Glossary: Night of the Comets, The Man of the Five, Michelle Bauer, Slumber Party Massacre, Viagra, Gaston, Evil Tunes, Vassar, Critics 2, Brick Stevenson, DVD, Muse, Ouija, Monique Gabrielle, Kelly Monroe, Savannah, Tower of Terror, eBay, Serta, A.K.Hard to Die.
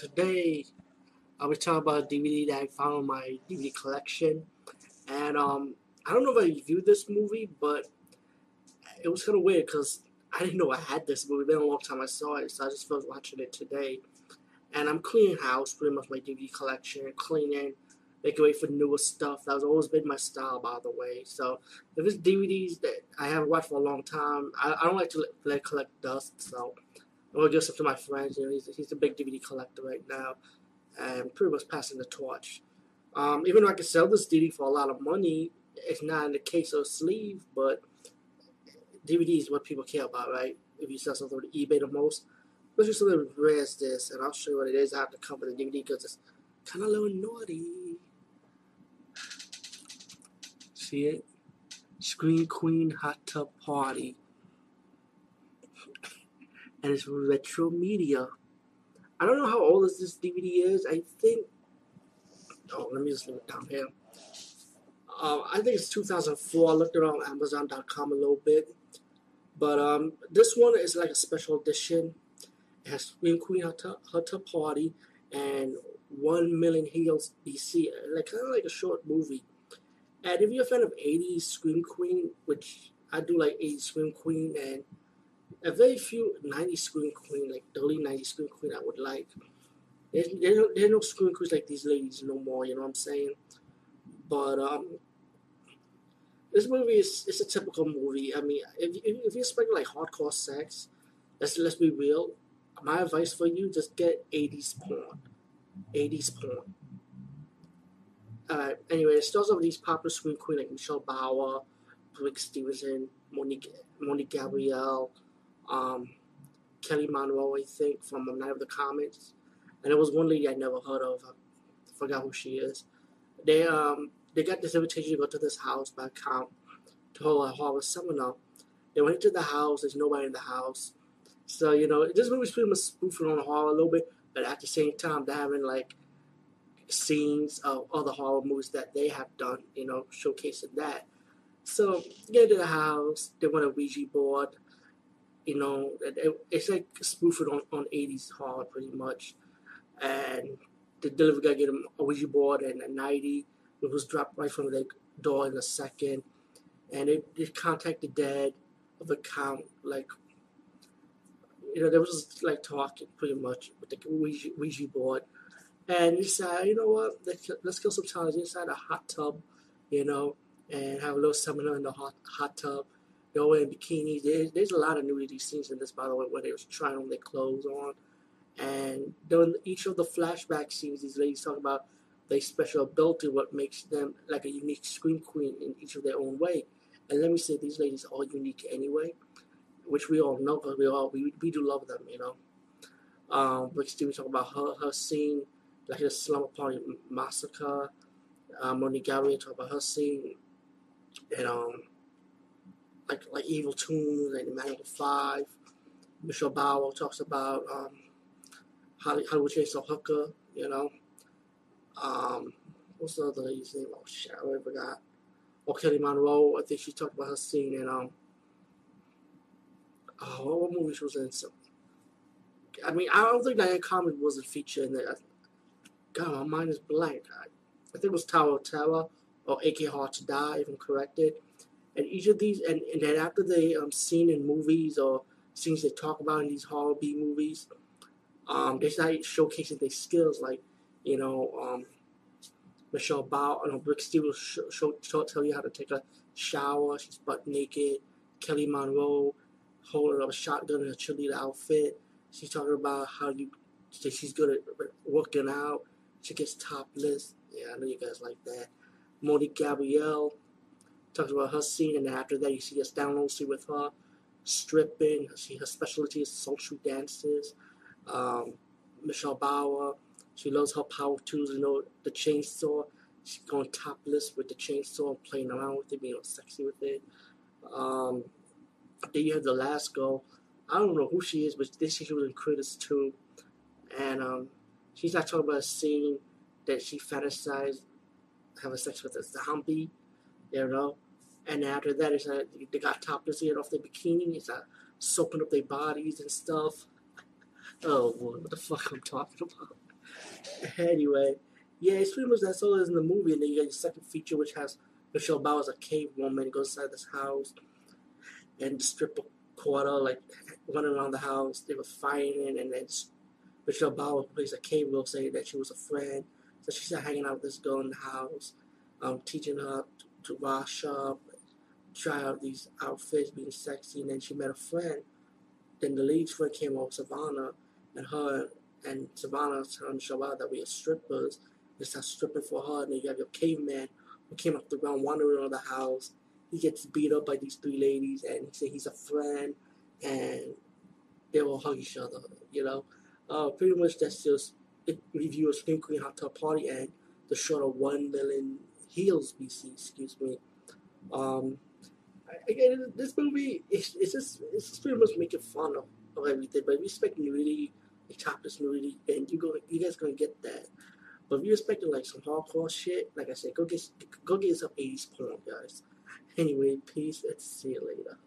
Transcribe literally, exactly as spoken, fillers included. today I'll be talking about a D V D that I found in my D V D collection. And um, I don't know if I reviewed this movie, but it was kind of weird because I didn't know I had this movie. It's been a long time I saw it, so I just felt watching it today. And I'm cleaning house, pretty much my D V D collection, cleaning, making way for newer stuff. That's always been my style, by the way. So if it's D V Ds that I haven't watched for a long time, I, I don't like to let, let collect dust, so I'm gonna give some to my friends. You know, he's, he's a big D V D collector right now, and pretty much passing the torch. Um, even though I can sell this D V D for a lot of money, it's not in the case or sleeve, but D V D is what people care about, right? If you sell something on eBay the most, let's do something as rare as this, and I'll show you what it is. I have to cover the D V D because it's kind of a little naughty. See it? Scream Queen Hot Tub Party. And it's from Retro Media. I don't know how old this, this D V D is. I think... Oh, let me just look down here. Um, I think it's two thousand four. I looked it on Amazon dot com a little bit. But um, this one is like a special edition. It has Scream Queen Hot Tub, Hot Tub Party and one million Heels B C. Like, kind of like a short movie. And if you're a fan of eighties Scream Queen, which I do like eighties Scream Queen, and a very few nineties Scream Queen, like early nineties Scream Queen I would like. There's, there's, no, there's no Scream Queens like these ladies no more, you know what I'm saying? But um, this movie is it's a typical movie. I mean, if, if, if you're expecting like hardcore sex, let's, let's be real. My advice for you, just get eighties porn. eighties porn. Uh, anyway, it starts off with these popular Scream Queens like Michelle Bauer, Brick Stevenson, Monique, Monique Gabrielle, um, Kelly Monroe, I think, from the Night of the Comets. And there was one lady I never heard of. I forgot who she is. They um they got this invitation to go to this house by account to hold a horror seminar. They went into the house. There's nobody in the house. So, you know, this movie's pretty much spoofing on horror a little bit. But at the same time, they're having, like, scenes of other horror movies that they have done, you know, showcasing that. So they get into the house, they want a Ouija board, you know, it, it's like spoofed on, on eighties horror pretty much. And the delivery guy gave them a Ouija board and a nightie, which was dropped right from the door in a second. And they, they contact the dad of the count, like, you know, they was just like talking pretty much with the Ouija, Ouija board. And he said, you know what, let's, let's kill some time inside a hot tub, you know, and have a little seminar in the hot, hot tub. They're all in bikinis. There's, there's a lot of nudity scenes in this, by the way, where they was trying on their clothes on. And during each of the flashback scenes, these ladies talk about their special ability, what makes them like a unique Scream Queen in each of their own way. And let me say, these ladies are all unique anyway, which we all know, because we all, we, we do love them, you know. Um, but Steve was talking about her, her scene. Like the Slumber Party Massacre, uh, Monique Gabrielle talked about her scene, and um, like like Evil Tunes, like The Man of the Five. Michelle Bauer talks about um, Hollywood Chainsaw Hooker, you know. Um, what's the other lady's name? Oh shit, I already forgot. Or Kelly Monroe, I think she talked about her scene in um, oh, what movie she was in? So, I mean, I don't think that comment wasn't featured in there. God, my mind is blank. I, I think it was Tower of Terror or A K Hard to Die, if I'm corrected. And each of these, and, and then after they um seen in movies or scenes they talk about in these horror B movies, um, they start showcasing their skills. Like, you know, um, Michelle Bauer, you know, Brick Steele sh show, show, tell you how to take a shower. She's butt naked. Kelly Monroe holding up a shotgun in a cheerleader outfit. She's talking about how you, she's good at working out. She gets topless. Yeah, I know you guys like that. Monique Gabrielle talks about her scene, and after that, you see us down low, see with her stripping. She, her specialty is social dances. Um, Michelle Bauer, she loves her power tools. You know, the chainsaw. She's going topless with the chainsaw, playing around with it, being all sexy with it. Um, then you have the last girl. I don't know who she is, but this she was in Critics two, and um. She's not talking about a scene that she fantasized having sex with a zombie, you know. And after that, it's like they got topless, getting off their bikini, it's like soaking up their bodies and stuff. Oh, what the fuck I'm talking about? Anyway, yeah, it's pretty much that's all it is in the movie. And then you get your second feature, which has Michelle Bauer as a cave woman, goes inside this house and strip a quarter, like running around the house. They were fighting, and then Michelle Bauer plays a cave girl, saying that she was a friend. So she started hanging out with this girl in the house, um, teaching her to, to wash up, try out these outfits, being sexy. And then she met a friend. Then the lead friend came over, Savannah, and her and Savannah telling Michelle Bauer that we are strippers. They start stripping for her, and then you have your caveman who came up the ground wandering around the house. He gets beat up by these three ladies, and he said he's a friend, and they will hug each other, you know. Uh, pretty much that's just it. Review of Scream Queen Hot Tub Party and the short of one million heels B C, excuse me. Um, again, this movie, it's, it's, just, it's just pretty much making fun of, of everything, but if you expect nudity, you chop this nudity, and you go, you guys going to get that. But if you're expecting like some hardcore shit, like I said, go get, go get yourself eighties porn, guys. Anyway, peace and see you later.